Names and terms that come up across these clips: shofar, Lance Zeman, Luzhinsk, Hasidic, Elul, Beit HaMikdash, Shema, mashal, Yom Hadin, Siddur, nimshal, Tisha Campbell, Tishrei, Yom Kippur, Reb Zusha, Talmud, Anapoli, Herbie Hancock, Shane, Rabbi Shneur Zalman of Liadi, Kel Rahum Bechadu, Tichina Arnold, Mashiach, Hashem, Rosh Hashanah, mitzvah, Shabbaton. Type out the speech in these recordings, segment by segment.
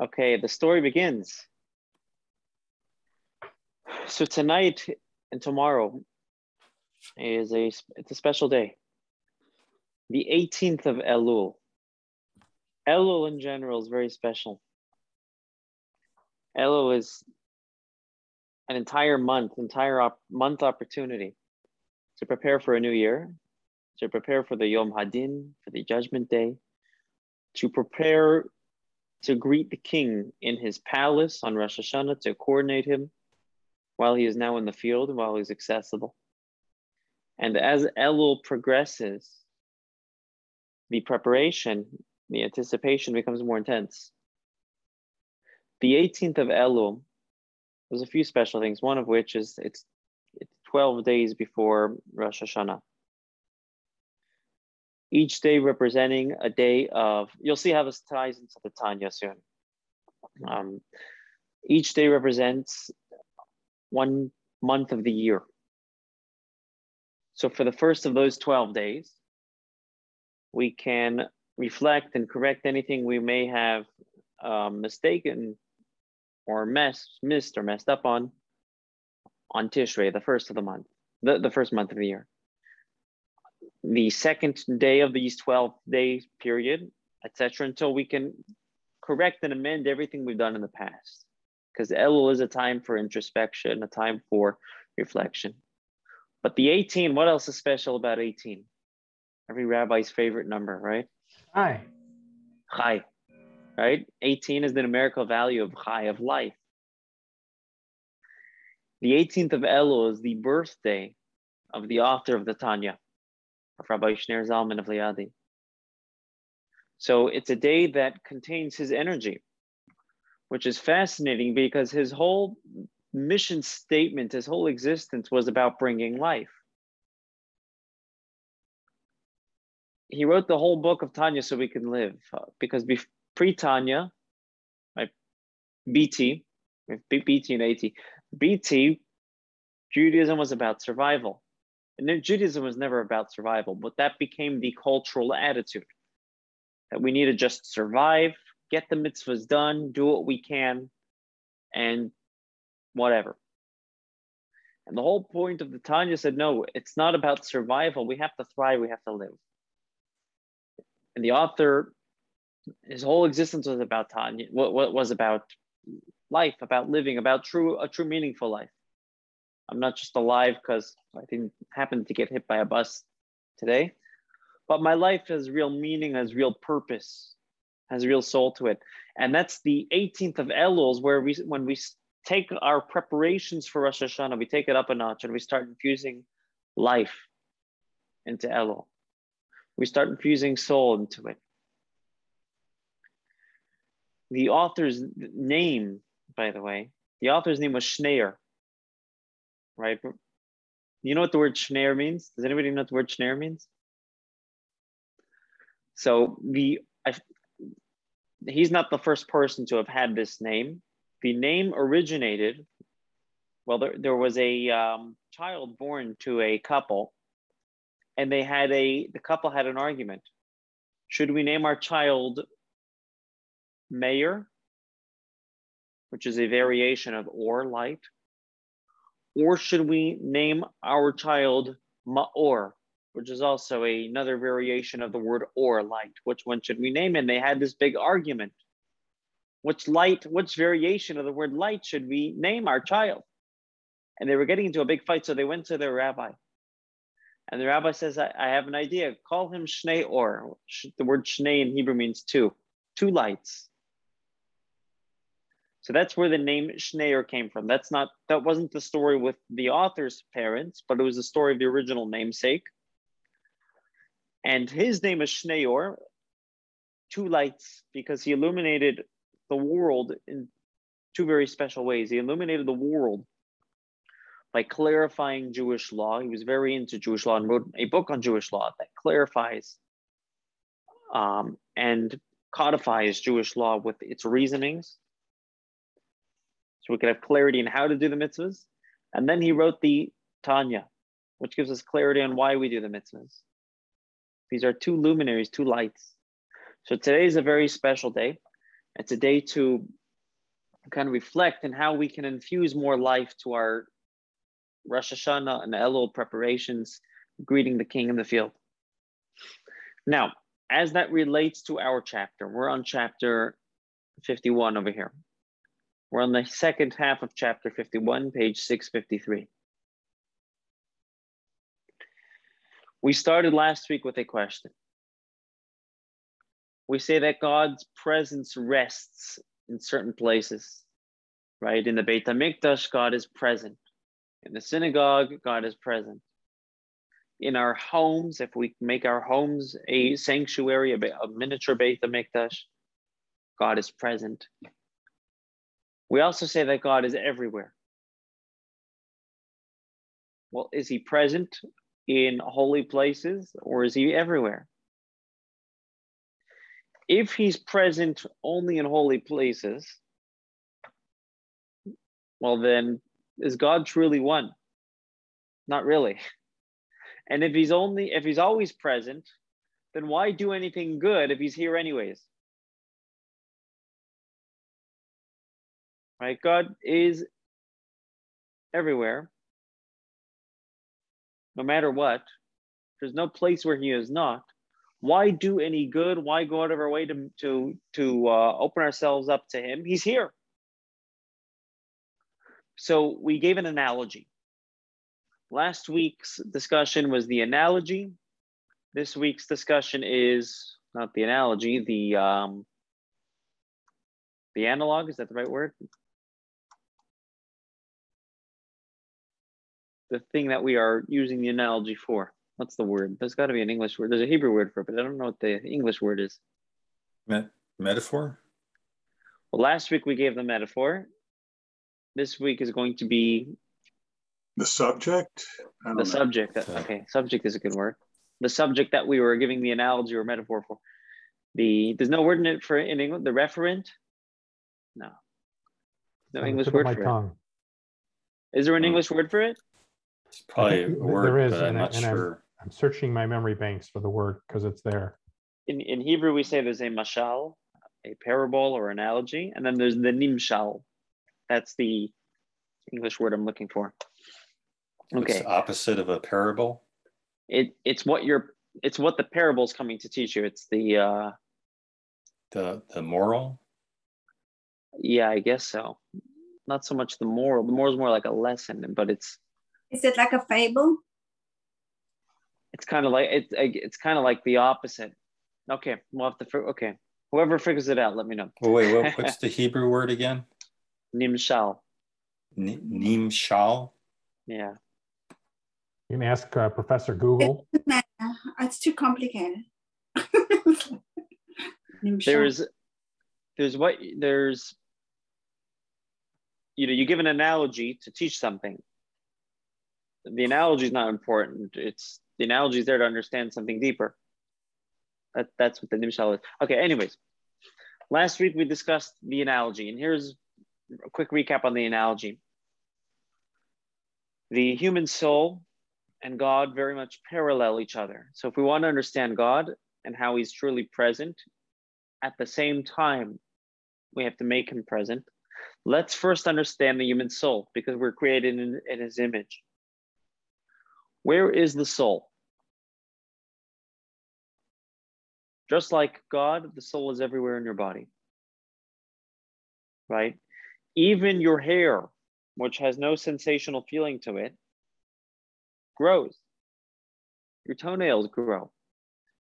Okay, the story begins. So tonight and tomorrow is it's a special day. The 18th of Elul. Elul in general is very special. Elul is an entire month opportunity to prepare for a new year, to prepare for the Yom Hadin, for the Judgment Day, to prepare to greet the king in his palace on Rosh Hashanah, to coordinate him while he is now in the field and while he's accessible. And as Elul progresses, the preparation, the anticipation becomes more intense. The 18th of Elul, there's a few special things, one of which is it's 12 days before Rosh Hashanah. Each day representing a day of, you'll see how this ties into the Tanya soon. Each day represents 1 month of the year. So for the first of those 12 days, we can reflect and correct anything we may have mistaken or messed up on Tishrei, the first of the month, the first month of the year. The second day of these 12-day period, etc., until we can correct and amend everything we've done in the past. Because Elul is a time for introspection, a time for reflection. But the 18, what else is special about 18? Every rabbi's favorite number, right? Chai, right? 18 is the numerical value of Chai, of life. The 18th of Elul is the birthday of the author of the Tanya, of Rabbi Shneur Zalman of Liadi. So it's a day that contains his energy, which is fascinating because his whole mission statement, his whole existence was about bringing life. He wrote the whole book of Tanya so we can live, because pre-Tanya, right, BT and AT, BT, Judaism was about survival. And Judaism was never about survival, but that became the cultural attitude that we need to just survive, get the mitzvahs done, do what we can, and whatever. And the whole point of the Tanya said, no, it's not about survival. We have to thrive. We have to live. And the author, his whole existence was about Tanya, what was about life, about living, about a true meaningful life. I'm not just alive because I didn't happen to get hit by a bus today, but my life has real meaning, has real purpose, has real soul to it. And that's the 18th of Elul, when we take our preparations for Rosh Hashanah, we take it up a notch and we start infusing life into Elul. We start infusing soul into it. The author's name, by the way, the author's name was Shneur. Right? You know what the word Shneur means? Does anybody know what the word Shneur means? So he's not the first person to have had this name. The name originated, well, there was a child born to a couple, and the couple had an argument. Should we name our child Meir, which is a variation of Or, light? Or should we name our child Maor, which is also another variation of the word Or, light? Which one should we name? And they had this big argument. Which variation of the word light should we name our child? And they were getting into a big fight, so they went to their rabbi. And the rabbi says, I have an idea. Call him Shnei Or. The word Shnei in Hebrew means two lights. So that's where the name Shneur came from. That wasn't the story with the author's parents, but it was the story of the original namesake. And his name is Shneur, two lights, because he illuminated the world in two very special ways. He illuminated the world by clarifying Jewish law. He was very into Jewish law and wrote a book on Jewish law that clarifies and codifies Jewish law with its reasonings, so we could have clarity in how to do the mitzvahs. And then he wrote the Tanya, which gives us clarity on why we do the mitzvahs. These are two luminaries, two lights. So today is a very special day. It's a day to kind of reflect on how we can infuse more life to our Rosh Hashanah and Elul preparations, greeting the king in the field. Now, as that relates to our chapter, we're on chapter 51 over here. We're on the second half of chapter 51, page 653. We started last week with a question. We say that God's presence rests in certain places, right? In the Beit HaMikdash, God is present. In the synagogue, God is present. In our homes, if we make our homes a sanctuary, a miniature Beit HaMikdash, God is present. We also say that God is everywhere. Well, is he present in holy places or is he everywhere? If he's present only in holy places, well then, is God truly one? Not really. And if he's always present, then why do anything good if he's here anyways? Right? God is everywhere, no matter what. There's no place where he is not. Why do any good? Why go out of our way to open ourselves up to him? He's here. So we gave an analogy. Last week's discussion was the analogy. This week's discussion is not the analogy, the analog. Is that the right word? The thing that we are using the analogy for. What's the word? There's got to be an English word. There's a Hebrew word for it, but I don't know what the English word is. Metaphor? Well, last week we gave the metaphor. This week is going to be... the subject? The subject. Okay, subject is a good word. The subject that we were giving the analogy or metaphor for. There's no word in it for in English. The referent? No English word for it. Is there an English word for it? It's probably a word, there is, but I'm not sure. I'm searching my memory banks for the word because it's there. In Hebrew, we say there's a mashal, a parable or analogy, and then there's the nimshal. That's the English word I'm looking for. Okay. It's the opposite of a parable. It's what the parable is coming to teach you. It's the moral. Yeah, I guess so. Not so much the moral. The moral is more like a lesson, but it's. Is it like a fable? It's kind of like the opposite. Okay, we'll have to. Okay, whoever figures it out, let me know. Well, wait, what's the Hebrew word again? Nimshal. Nimshal. Yeah. You can ask Professor Google. It's too complicated. There's you give an analogy to teach something. The analogy is not important. The analogy is there to understand something deeper. That's what the nimshal is. Okay, anyways. Last week we discussed the analogy, and here's a quick recap on the analogy. The human soul and God very much parallel each other. So if we want to understand God and how he's truly present, at the same time, we have to make him present. Let's first understand the human soul because we're created in his image. Where is the soul? Just like God, the soul is everywhere in your body, right? Even your hair, which has no sensational feeling to it, grows. Your toenails grow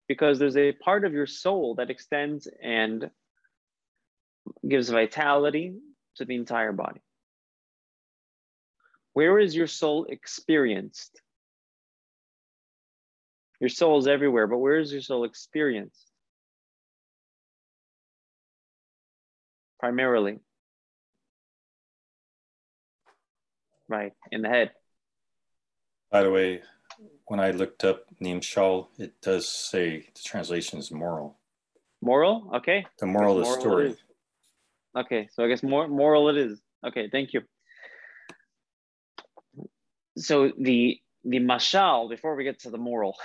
because there's a part of your soul that extends and gives vitality to the entire body. Where is your soul experienced? Your soul is everywhere, but where is your soul experienced? Primarily. Right, in the head. By the way, when I looked up Nimshal, it does say the translation is moral. Moral? Okay. The moral of the story. Okay, so I guess moral it is. Okay, thank you. So the mashal, before we get to the moral,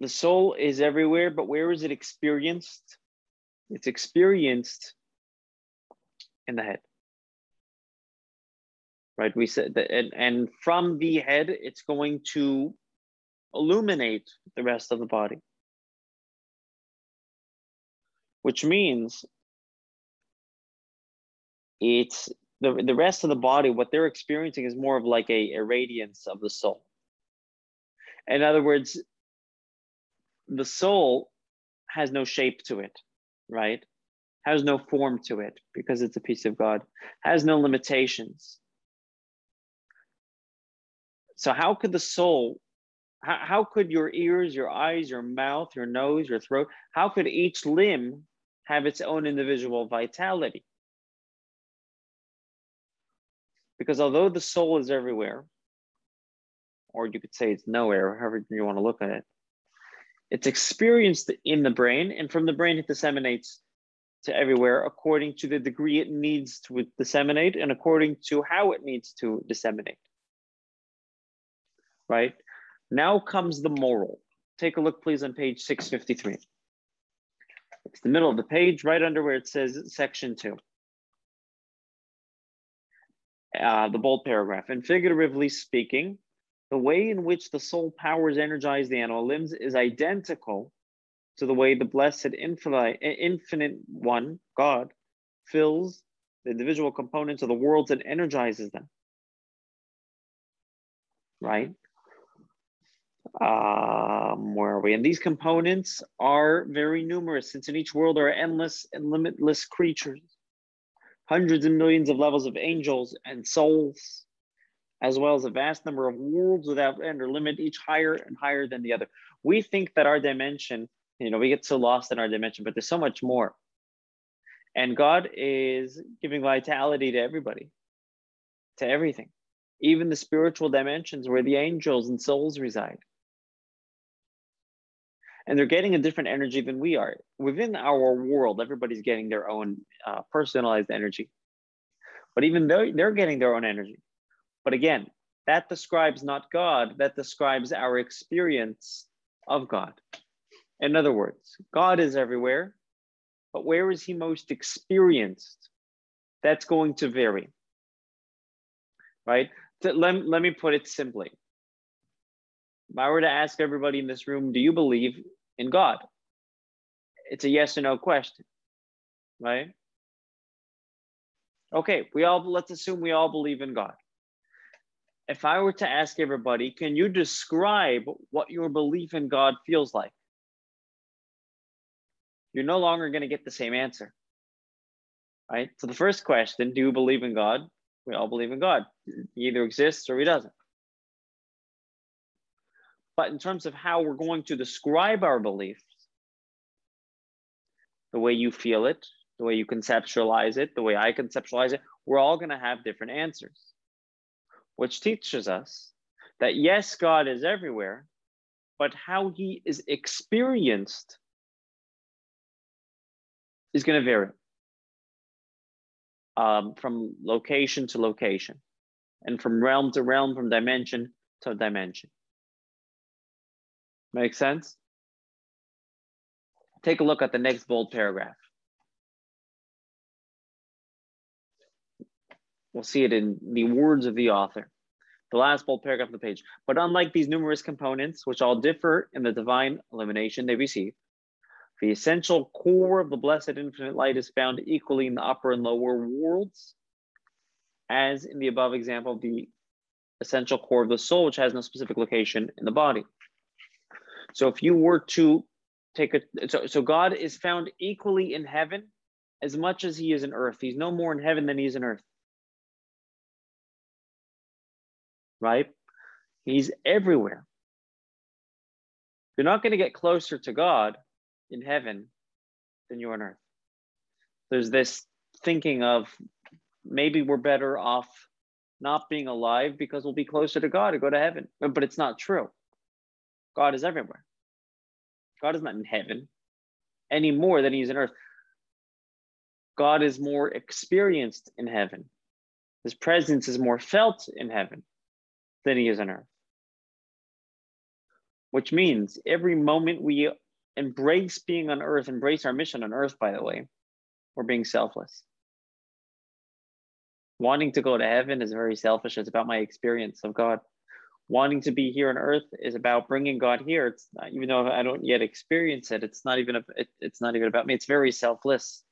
The soul is everywhere, but where is it experienced? It's experienced in the head. Right, we said that, and from the head, it's going to illuminate the rest of the body. Which means it's the rest of the body, what they're experiencing is more of like a radiance of the soul. In other words, the soul has no shape to it, right? Has no form to it because it's a piece of God, has no limitations. So how could the soul, how could your ears, your eyes, your mouth, your nose, your throat, how could each limb have its own individual vitality? Because although the soul is everywhere, or you could say it's nowhere, however you want to look at it, it's experienced in the brain, and from the brain it disseminates to everywhere according to the degree it needs to disseminate and according to how it needs to disseminate. Right? Now comes the moral. Take a look, please, on page 653. It's the middle of the page, right under where it says section 2. The bold paragraph. And figuratively speaking, the way in which the soul powers energize the animal limbs is identical to the way the blessed infinite one, God, fills the individual components of the worlds and energizes them. Right? Where are we? And these components are very numerous, since in each world are endless and limitless creatures, hundreds and millions of levels of angels and souls, as well as a vast number of worlds without end or limit, each higher and higher than the other. We think that our dimension, you know, we get so lost in our dimension, but there's so much more. And God is giving vitality to everybody, to everything, even the spiritual dimensions where the angels and souls reside. And they're getting a different energy than we are. Within our world, everybody's getting their own personalized energy. But even though they're getting their own energy. But again, that describes not God, that describes our experience of God. In other words, God is everywhere, but where is he most experienced? That's going to vary, right? Let me put it simply. If I were to ask everybody in this room, do you believe in God? It's a yes or no question, right? Okay, let's assume we all believe in God. If I were to ask everybody, can you describe what your belief in God feels like? You're no longer going to get the same answer, right? So the first question, do you believe in God? We all believe in God. He either exists or he doesn't. But in terms of how we're going to describe our beliefs, the way you feel it, the way you conceptualize it, the way I conceptualize it, we're all going to have different answers, which teaches us that yes, God is everywhere, but how he is experienced is going to vary from location to location and from realm to realm, from dimension to dimension. Make sense? Take a look at the next bold paragraph. We'll see it in the words of the author. The last bold paragraph of the page. But unlike these numerous components, which all differ in the divine illumination they receive, the essential core of the blessed infinite light is found equally in the upper and lower worlds, as in the above example, the essential core of the soul, which has no specific location in the body. So if you were to take so God is found equally in heaven as much as he is in earth. He's no more in heaven than he is in earth. Right? He's everywhere. You're not going to get closer to God in heaven than you on earth. There's this thinking of maybe we're better off not being alive because we'll be closer to God or go to heaven. But it's not true. God is everywhere. God is not in heaven any more than he's in earth. God is more experienced in heaven. His presence is more felt in heaven than he is on earth. which means every moment we embrace being on earth, embrace our mission on earth, by the way, we're being selfless. Wanting to go to heaven is very selfish. It's about my experience of God. Wanting to be here on earth is about bringing God here. It's not, even though I don't yet experience it, it's not even it's not even about me. It's very selfless.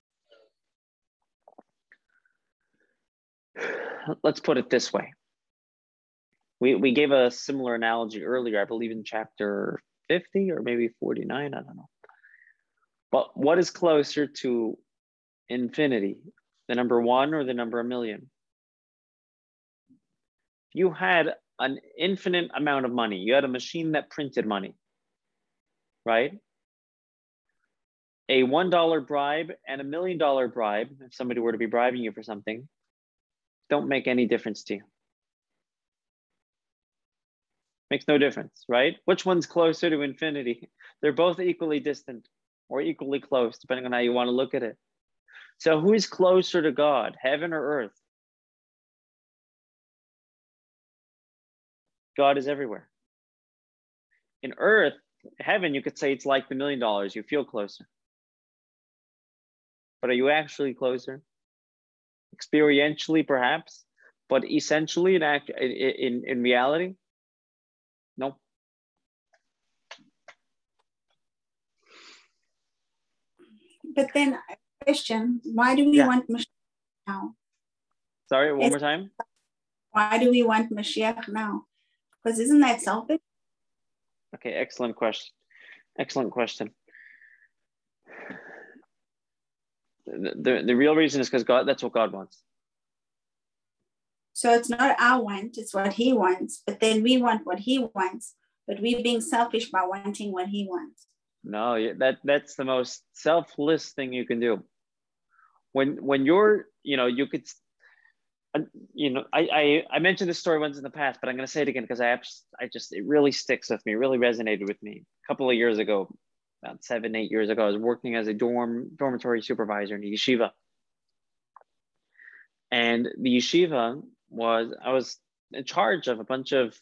Let's put it this way. We gave a similar analogy earlier, I believe in chapter 50 or maybe 49, I don't know. But what is closer to infinity, the number 1 or the number 1,000,000? If you had an infinite amount of money, you had a machine that printed money, right? A $1 bribe and a $1,000,000 bribe, if somebody were to be bribing you for something, don't make any difference to you. Makes no difference, right? Which one's closer to infinity? They're both equally distant or equally close, depending on how you want to look at it. So who is closer to God, heaven or earth? God is everywhere. In earth, heaven, you could say it's like the $1,000,000. You feel closer. But are you actually closer? Experientially, perhaps, but essentially in reality? No. But then a question, why do we want Mashiach now? Sorry, one more time? Why do we want Mashiach now? Because isn't that selfish? Okay, excellent question. Excellent question. The real reason is because God, that's what God wants. So it's not our want, it's what he wants, but then we want what he wants, but we're being selfish by wanting what he wants. No, that's the most selfless thing you can do. When you're, I mentioned this story once in the past, but I'm going to say it again because it really sticks with me, really resonated with me. A couple of years ago, about 7-8 years ago, I was working as a dormitory supervisor in a yeshiva. And the yeshiva I was in charge of a bunch of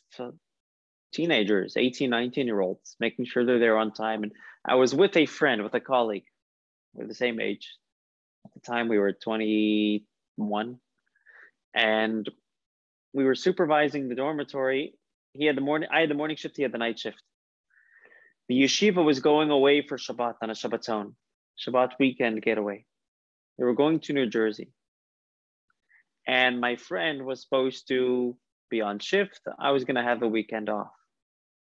teenagers, 18, 19-year-olds, making sure they're there on time. And I was with a friend, with a colleague. We're the same age. At the time, we were 21. And we were supervising the dormitory. I had the morning shift, he had the night shift. The yeshiva was going away for Shabbat on a Shabbaton, Shabbat weekend getaway. They were going to New Jersey. And my friend was supposed to be on shift. I was going to have the weekend off.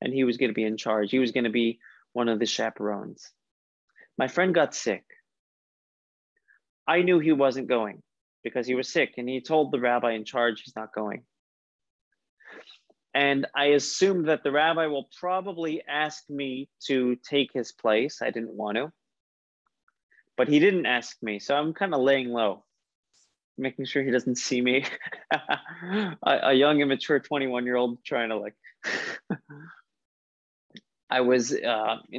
And he was going to be in charge. He was going to be one of the chaperones. My friend got sick. I knew he wasn't going because he was sick. And he told the rabbi in charge he's not going. And I assumed that the rabbi will probably ask me to take his place. I didn't want to. But he didn't ask me. So I'm kind of laying low, making sure he doesn't see me. A young, immature 21-year-old trying to I was in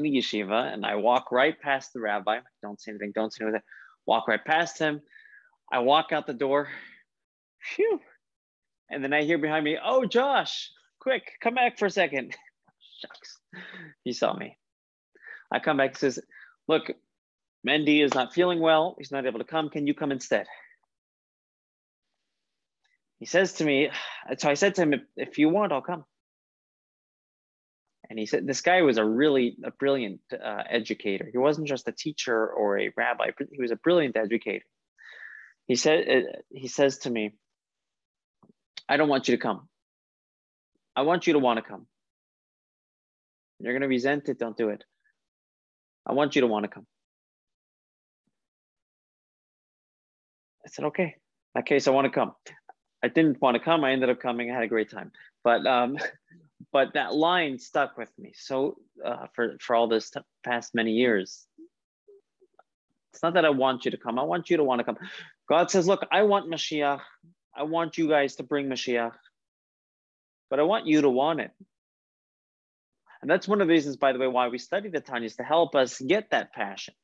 the yeshiva and I walk right past the rabbi. Don't say anything. Don't say anything. Walk right past him. I walk out the door. Phew. And then I hear behind me, "Oh, Josh, quick, come back for a second." Shucks. He saw me. I come back and says, "Look, Mendy is not feeling well. He's not able to come. Can you come instead?" He says to me, so I said to him, if you want, I'll come. And he said, this guy was a brilliant educator. He wasn't just a teacher or a rabbi. He was a brilliant educator. He says to me, "I don't want you to come. I want you to want to come. You're going to resent it. Don't do it. I want you to want to come." I said, "Okay. In that case, I want to come." I didn't want to come. I ended up coming. I had a great time. But that line stuck with me. So for all this past many years, it's not that I want you to come. I want you to want to come. God says, "Look, I want Mashiach. I want you guys to bring Mashiach, but I want you to want it." And that's one of the reasons, by the way, why we study the Tanya, is to help us get that passion.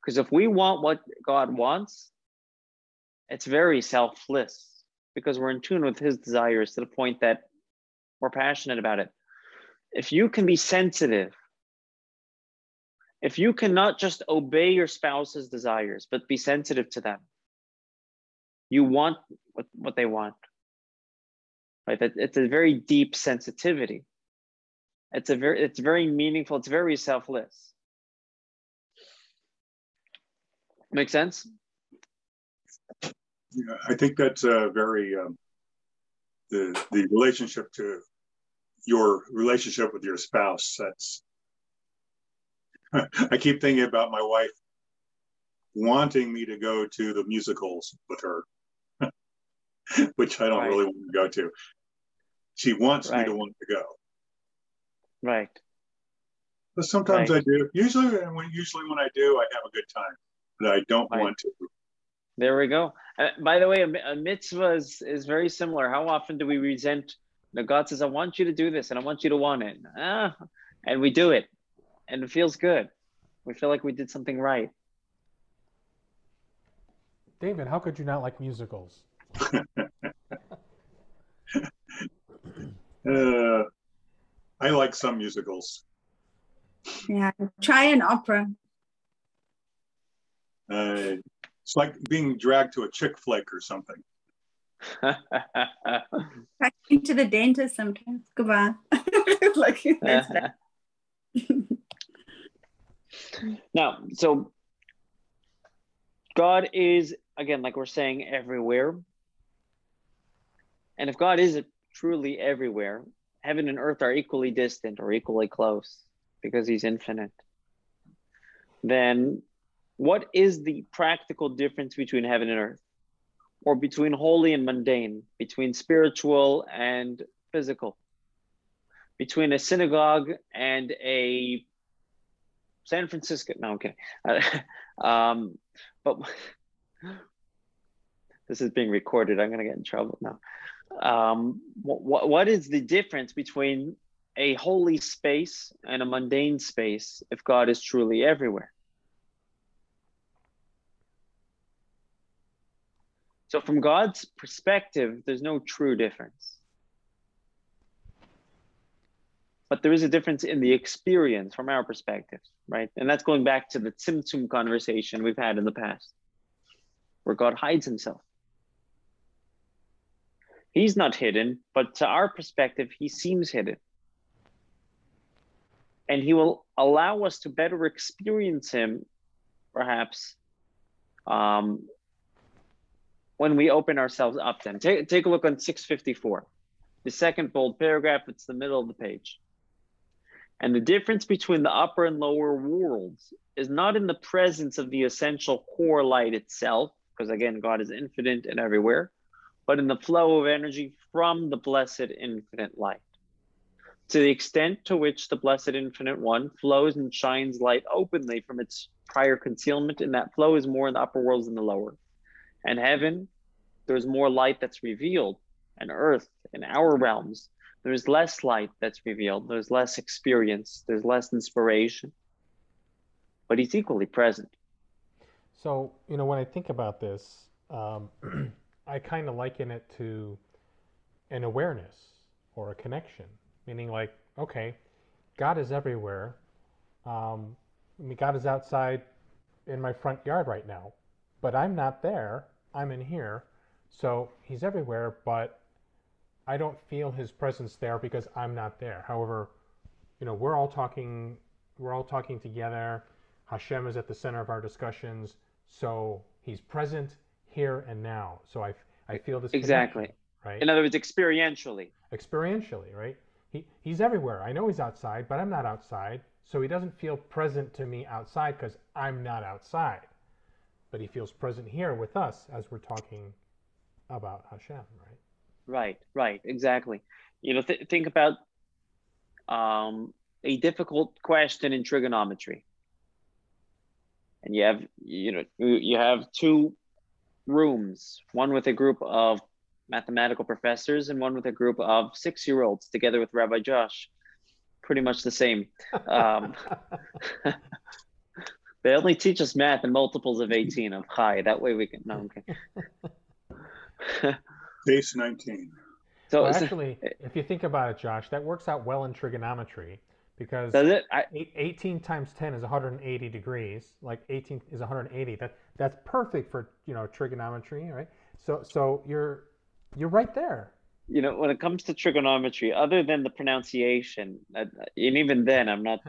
Because if we want what God wants, it's very selfless, because we're in tune with his desires to the point that we're passionate about it. if you can be sensitive, if you cannot just obey your spouse's desires, but be sensitive to them, you want what they want, right? It's a very deep sensitivity. It's very meaningful. It's very selfless. Make sense? Yeah, I think that's the relationship to your relationship with your spouse. That's I keep thinking about my wife wanting me to go to the musicals with her, which I don't really want to go to. She wants me to want to go. Right. But sometimes I do. Usually when I do, I have a good time, but I don't want to. There we go. By the way, a mitzvah is very similar. How often do we resent? No, God says, I want you to do this and I want you to want it. And we do it. And it feels good. We feel like we did something right. David, how could you not like musicals? I like some musicals. Yeah, try an opera. It's like being dragged to a chick flick or something. To the dentist sometimes. Goodbye. Like, that's that. Now, so God is, again, like we're saying, everywhere. And if God is truly everywhere, heaven and earth are equally distant or equally close because he's infinite. Then what is the practical difference between heaven and earth, or between holy and mundane, between spiritual and physical, between a synagogue and a San Francisco, no, okay. But this is being recorded. I'm going to get in trouble now. What is the difference between a holy space and a mundane space if God is truly everywhere? So from God's perspective, there's no true difference. But there is a difference in the experience from our perspective, right? And that's going back to the Tsim Tsum conversation we've had in the past, where God hides himself. He's not hidden, but to our perspective, he seems hidden. And he will allow us to better experience him, perhaps, when we open ourselves up to him. Take a look on 654, the second bold paragraph. It's the middle of the page. And the difference between the upper and lower worlds is not in the presence of the essential core light itself, because again, God is infinite and everywhere, but in the flow of energy from the blessed infinite light. To the extent to which the blessed infinite one flows and shines light openly from its prior concealment, and that flow is more in the upper worlds than the lower. And heaven, there's more light that's revealed, and earth, in our realms, there's less light that's revealed. There's less experience. There's less inspiration. But he's equally present. So, you know, when I think about this, I kind of liken it to an awareness or a connection, meaning like, okay, God is everywhere. I mean, God is outside in my front yard right now, but I'm not there. I'm in here. So he's everywhere, but I don't feel his presence there because I'm not there. However, you know, we're all talking together. Hashem is at the center of our discussions. So he's present here and now. So I feel this connection, right? In other words, experientially. Experientially, right? He's everywhere. I know he's outside, but I'm not outside. So he doesn't feel present to me outside because I'm not outside. But he feels present here with us as we're talking about Hashem, right? Right, exactly. You know, think about a difficult question in trigonometry, and you have two rooms, one with a group of mathematical professors and one with a group of 6-year-olds, together with Rabbi Josh. Pretty much the same. They only teach us math in multiples of 18 of Chai. That way we can. No, okay. Base 19. So well, actually, if you think about it, Josh, that works out well in trigonometry, because 18 times 10 is 180 degrees. Like 18 is 180. That's perfect for, you know, trigonometry, right? So you're right there. You know, when it comes to trigonometry, other than the pronunciation, and even then, I'm not.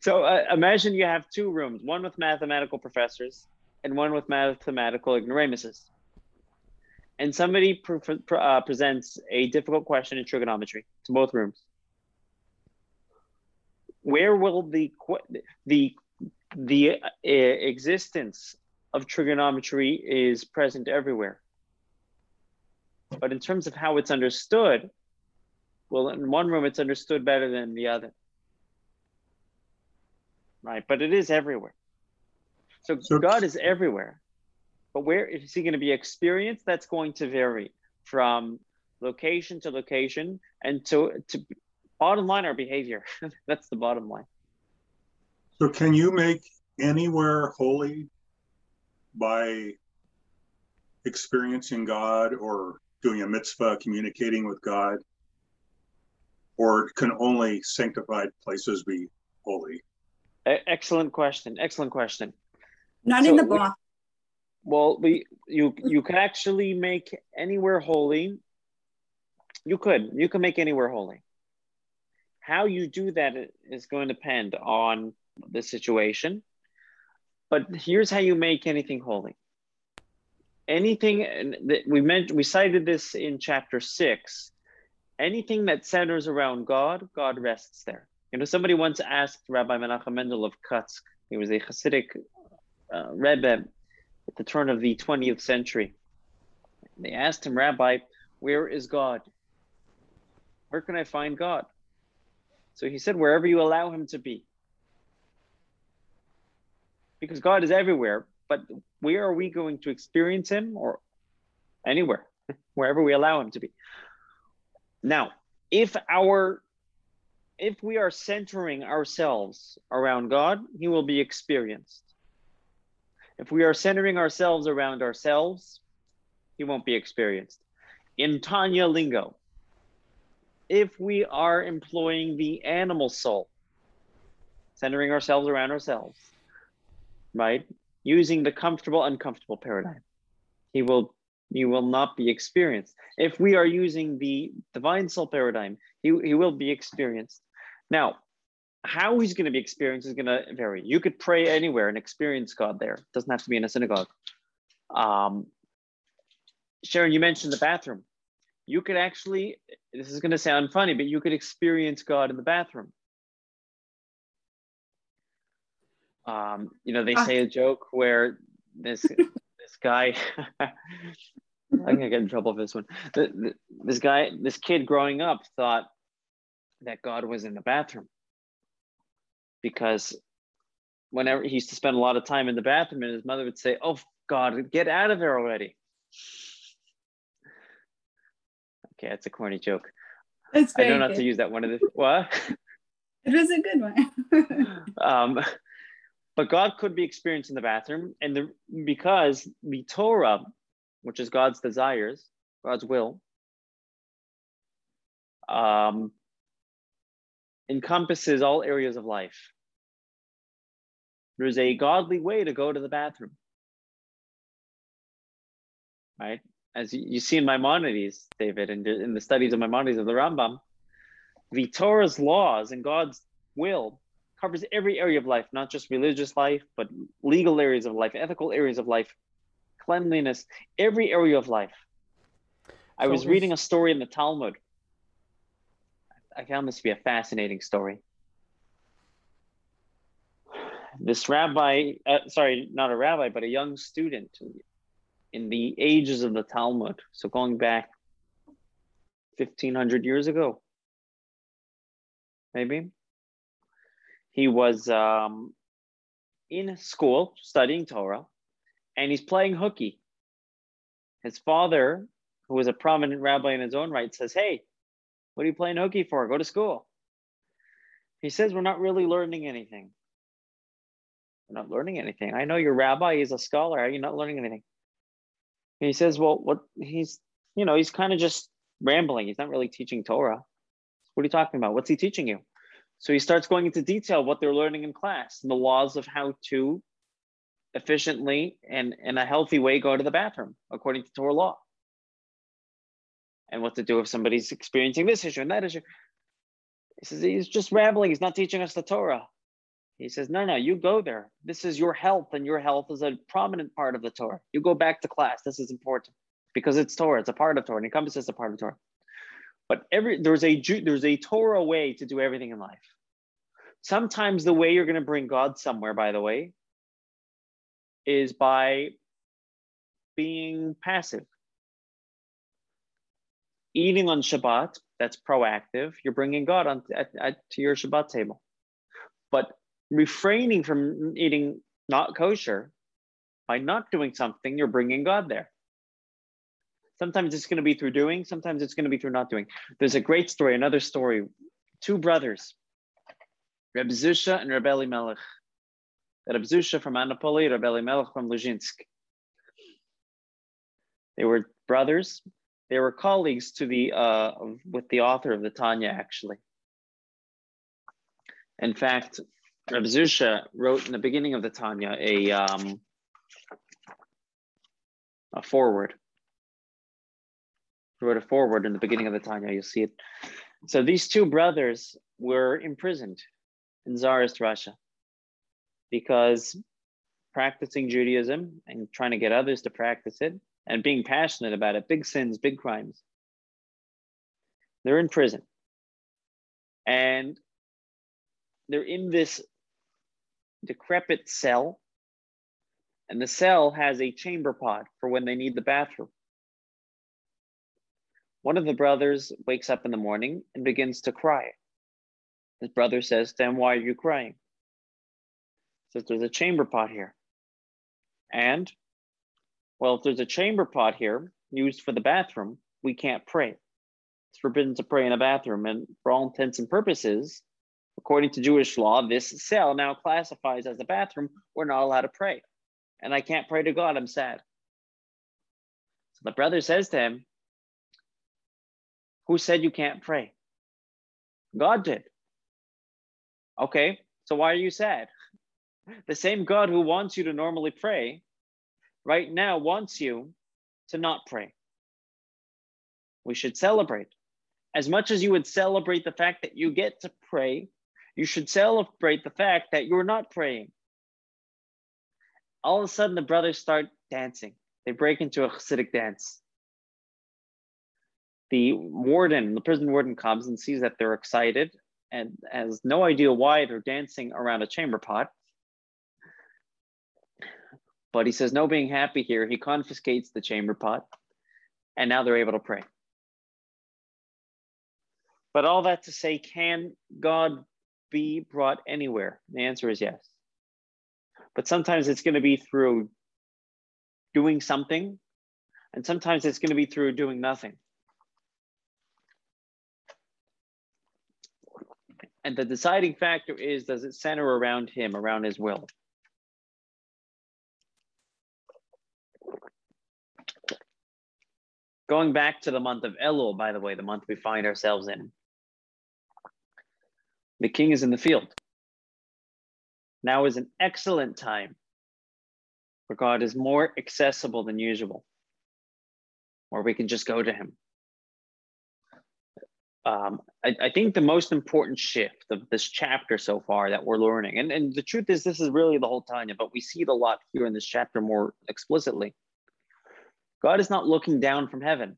So imagine you have two rooms, one with mathematical professors and one with mathematical ignoramuses. And somebody presents a difficult question in trigonometry to both rooms. Where will the existence of trigonometry is present everywhere, but in terms of how it's understood, well, in one room it's understood better than the other, right? But it is everywhere. So God is everywhere. But where is he going to be experienced? That's going to vary from location to location, and to bottom line, our behavior. That's the bottom line. So can you make anywhere holy by experiencing God or doing a mitzvah, communicating with God? Or can only sanctified places be holy? Excellent question. Excellent question. Not in the box. Well, you can actually make anywhere holy. You can make anywhere holy. How you do that is going to depend on the situation. But here's how you make anything holy. Anything that we cited this in chapter 6. Anything that centers around God, God rests there. You know, somebody once asked Rabbi Menachem Mendel of Kutsk. He was a Hasidic Rebbe at the turn of the 20th century. They asked him, Rabbi, where is God? Where can I find God? So he said, wherever you allow him to be. Because God is everywhere, but where are we going to experience him? Or anywhere, wherever we allow him to be. Now, if we are centering ourselves around God, he will be experienced. If we are centering ourselves around ourselves, he won't be experienced. In Tanya lingo, if we are employing the animal soul, centering ourselves around ourselves, right? Using the comfortable, uncomfortable paradigm, he will not be experienced. If we are using the divine soul paradigm, he will be experienced. Now, how he's going to be experienced is going to vary. You could pray anywhere and experience God there. It doesn't have to be in a synagogue. Sharon, you mentioned the bathroom. You could actually, this is going to sound funny, but you could experience God in the bathroom. You know, they say a joke where this guy, I'm going to get in trouble for this one. This kid growing up thought that God was in the bathroom, because whenever he used to spend a lot of time in the bathroom, and his mother would say, oh, God, get out of there already. Okay, that's a corny joke. It's very I know not good. To use that one of the, what? It was a good one. But God could be experienced in the bathroom, and because the Torah, which is God's desires, God's will, encompasses all areas of life. There's a godly way to go to the bathroom, right? As you see in Maimonides, David, and in the studies of Maimonides of the Rambam, the Torah's laws and God's will covers every area of life, not just religious life, but legal areas of life, ethical areas of life, cleanliness, every area of life. I was reading a story in the Talmud. I found this to be a fascinating story. This rabbi, sorry, not a rabbi, but a young student in the ages of the Talmud. So going back 1,500 years ago, maybe. He was in school studying Torah, and he's playing hooky. His father, who was a prominent rabbi in his own right, says, hey, what are you playing hooky for? Go to school. He says, we're not really learning anything. We're not learning anything. I know your rabbi is a scholar. How are you not learning anything? He says, well, what he's kind of just rambling. He's not really teaching Torah. What are you talking about? What's he teaching you? So he starts going into detail what they're learning in class and the laws of how to efficiently and in a healthy way go to the bathroom according to Torah law. And what to do if somebody's experiencing this issue and that issue. He says, he's just rambling. He's not teaching us the Torah. He says, no, you go there. This is your health, and your health is a prominent part of the Torah. You go back to class. This is important because it's Torah. It's a part of Torah. It encompasses a part of Torah. But there's a Torah way to do everything in life. Sometimes the way you're going to bring God somewhere, by the way, is by being passive. Eating on Shabbat, that's proactive. You're bringing God to your Shabbat table. But refraining from eating not kosher, by not doing something, you're bringing God there. Sometimes it's going to be through doing, sometimes it's going to be through not doing. There's a great story, another story. Two brothers, Reb Zusha and Reb Elimelech. Reb Zusha from Anapoli, Reb Elimelech from Luzhinsk. They were brothers. They were colleagues with the author of the Tanya, actually. In fact, Reb Zusha wrote in the beginning of the Tanya a foreword. He wrote a foreword in the beginning of the Tanya, you'll see it. So these two brothers were imprisoned in Tzarist Russia because practicing Judaism and trying to get others to practice it and being passionate about it, big sins, big crimes. They're in prison. And they're in this decrepit cell, and the cell has a chamber pot for when they need the bathroom. One of the brothers wakes up in the morning and begins to cry. His brother says, "Then why are you crying?" He says, "There's a chamber pot here." And, well, if there's a chamber pot here used for the bathroom, we can't pray. It's forbidden to pray in a bathroom, and for all intents and purposes, according to Jewish law, this cell now classifies as a bathroom. We're not allowed to pray. And I can't pray to God. I'm sad. So the brother says to him, "Who said you can't pray?" "God did." "Okay, so why are you sad? The same God who wants you to normally pray right now wants you to not pray. We should celebrate. As much as you would celebrate the fact that you get to pray, you should celebrate the fact that you're not praying." All of a sudden, the brothers start dancing. They break into a Hasidic dance. The prison warden comes and sees that they're excited and has no idea why they're dancing around a chamber pot. But he says, no being happy here. He confiscates the chamber pot, and now they're able to pray. But all that to say, can God be brought anywhere? The answer is yes. But sometimes it's going to be through doing something, and sometimes it's going to be through doing nothing. And the deciding factor is, does it center around him, around his will? Going back to the month of Elul, by the way, the month we find ourselves in. The king is in the field. Now is an excellent time, for God is more accessible than usual, or we can just go to him. I think the most important shift of this chapter so far that we're learning, and the truth is this is really the whole Tanya, but we see it a lot here in this chapter more explicitly. God is not looking down from heaven.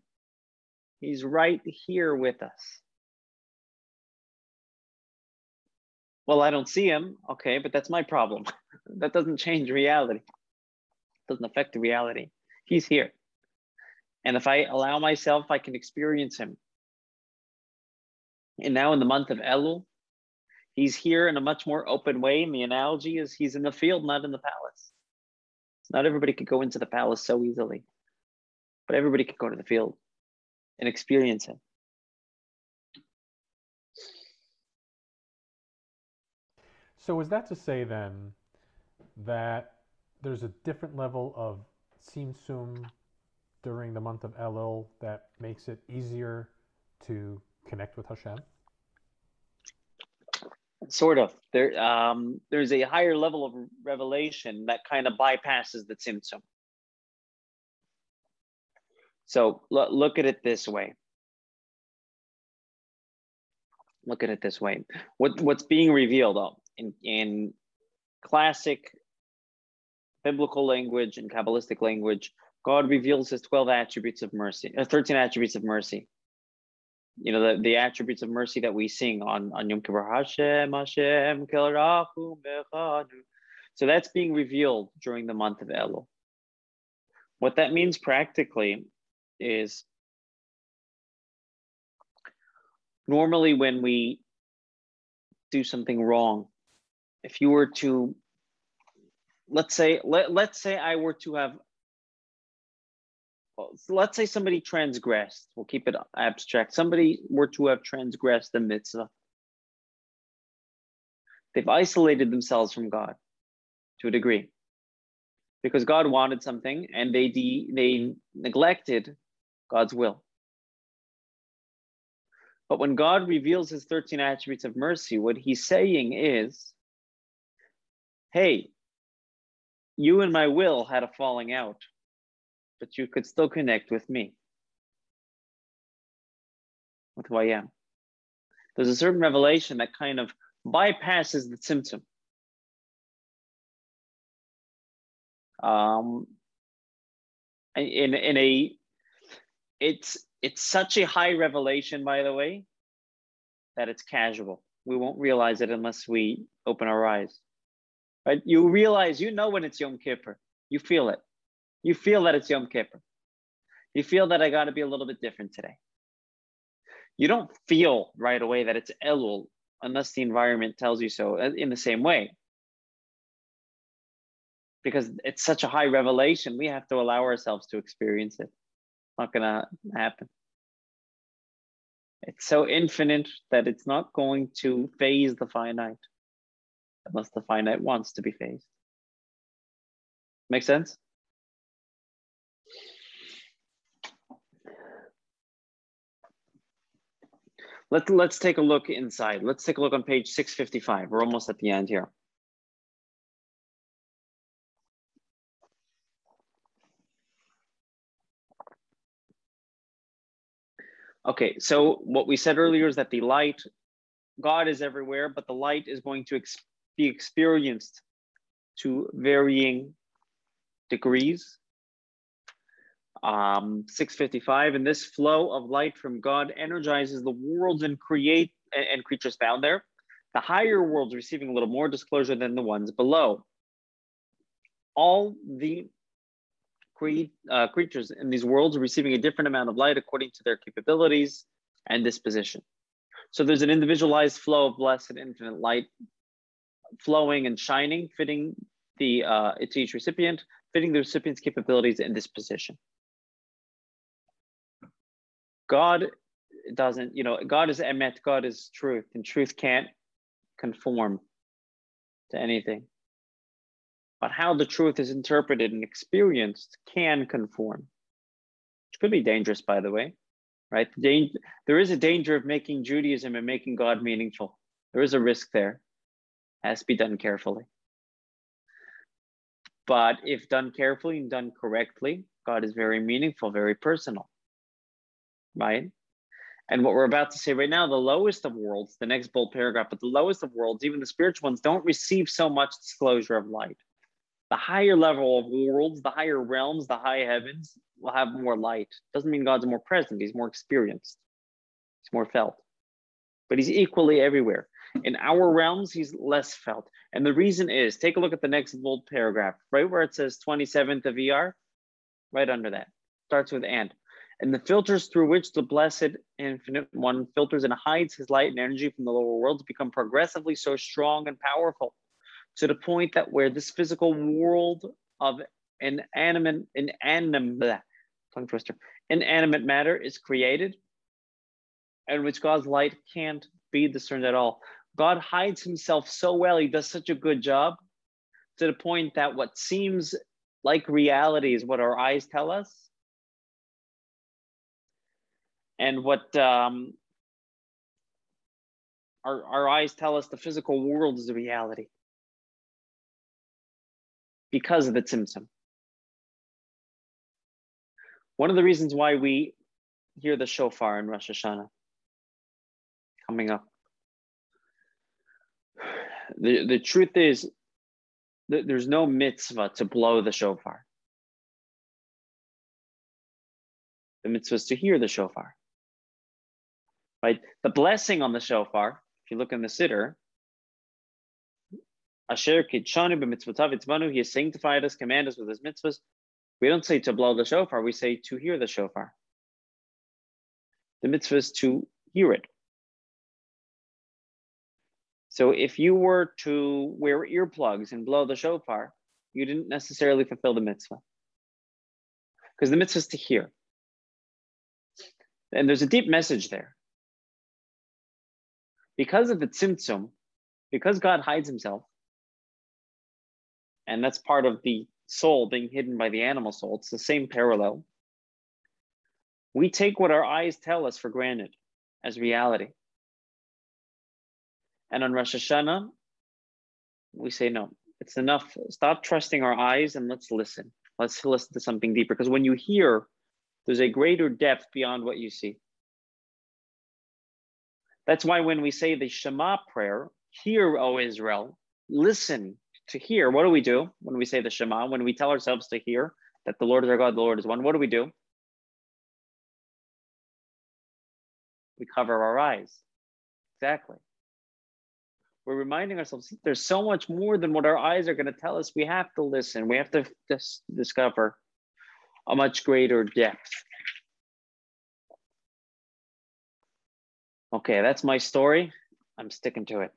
He's right here with us. Well, I don't see him. Okay, but that's my problem. That doesn't change reality. It doesn't affect the reality. He's here. And if I allow myself, I can experience him. And now in the month of Elul, he's here in a much more open way. And the analogy is he's in the field, not in the palace. Not everybody could go into the palace so easily, but everybody could go to the field and experience him. So is that to say then that there's a different level of Tsim Tsum during the month of Elul that makes it easier to connect with Hashem? Sort of. There's a higher level of revelation that kind of bypasses the Tsim Tsum. So look at it this way. Look at it this way. What's being revealed in classic biblical language and Kabbalistic language, God reveals his 12 attributes of mercy, 13 attributes of mercy. You know, the attributes of mercy that we sing on Yom Kippur, Hashem, Hashem, Kel Rahum Bechadu. So that's being revealed during the month of Elul. What that means practically is normally when we do something wrong, if you were to, let's say somebody transgressed, we'll keep it abstract. Somebody were to have transgressed the mitzvah. They've isolated themselves from God to a degree because God wanted something and they neglected God's will. But when God reveals his 13 attributes of mercy, what he's saying is, hey, you and my will had a falling out, but you could still connect with me, with who I am. There's a certain revelation that kind of bypasses the symptom. It's such a high revelation, by the way, that it's casual. We won't realize it unless we open our eyes. Right? You realize, you know when it's Yom Kippur. You feel it. You feel that it's Yom Kippur. You feel that I got to be a little bit different today. You don't feel right away that it's Elul unless the environment tells you so in the same way. Because it's such a high revelation, we have to allow ourselves to experience it. Not gonna happen. It's so infinite that it's not going to phase the finite unless the finite wants to be phased. Make sense? Let's take a look inside. Let's take a look on page 655. We're almost at the end here. Okay, so what we said earlier is that the light, God is everywhere, but the light is going to be experienced to varying degrees. 655, and this flow of light from God energizes the worlds and creatures found there. The higher worlds receiving a little more disclosure than the ones below. All the creatures in these worlds are receiving a different amount of light according to their capabilities and disposition. So there's an individualized flow of blessed infinite light flowing and shining, fitting the to each recipient, fitting the recipient's capabilities and disposition. God doesn't, you know, God is emet, God is truth, and truth can't conform to anything. But how the truth is interpreted and experienced can conform, which could be dangerous, by the way, right? There is a danger of making Judaism and making God meaningful. There is a risk there. It has to be done carefully. But if done carefully and done correctly, God is very meaningful, very personal, right? And what we're about to say right now, the lowest of worlds, the next bold paragraph, but the lowest of worlds, even the spiritual ones, don't receive so much disclosure of light. The higher level of worlds, the higher realms, the high heavens will have more light. Doesn't mean God's more present. He's more experienced. He's more felt. But he's equally everywhere. In our realms, he's less felt. And the reason is, take a look at the next bold paragraph, right where it says 27th of ER, right under that. Starts with and the filters through which the blessed infinite one filters and hides his light and energy from the lower worlds become progressively so strong and powerful, to the point that where this physical world of inanimate matter is created, and which God's light can't be discerned at all. God hides himself so well, he does such a good job, to the point that what seems like reality is what our eyes tell us And what our eyes tell us, the physical world is the reality because of the Tsim Tsum. One of the reasons why we hear the shofar in Rosh Hashanah coming up. The truth is that there's no mitzvah to blow the shofar. The mitzvah is to hear the shofar. Right? The blessing on the shofar, if you look in the Siddur, Asher kitshanu b'mitzvotav itzmanu, he has sanctified us, commanded us with his mitzvahs. We don't say to blow the shofar, we say to hear the shofar. The mitzvah is to hear it. So if you were to wear earplugs and blow the shofar, you didn't necessarily fulfill the mitzvah. Because the mitzvah is to hear. And there's a deep message there. Because of the Tsim Tsum, because God hides himself, and that's part of the soul being hidden by the animal soul, it's the same parallel. We take what our eyes tell us for granted as reality. And on Rosh Hashanah, we say, no, it's enough. Stop trusting our eyes and let's listen. Let's listen to something deeper. Because when you hear, there's a greater depth beyond what you see. That's why when we say the Shema prayer, hear, O Israel, listen to hear. What do we do when we say the Shema? When we tell ourselves to hear that the Lord is our God, the Lord is one, what do we do? We cover our eyes. Exactly. We're reminding ourselves there's so much more than what our eyes are going to tell us. We have to listen. We have to discover a much greater depth. Okay, that's my story. I'm sticking to it.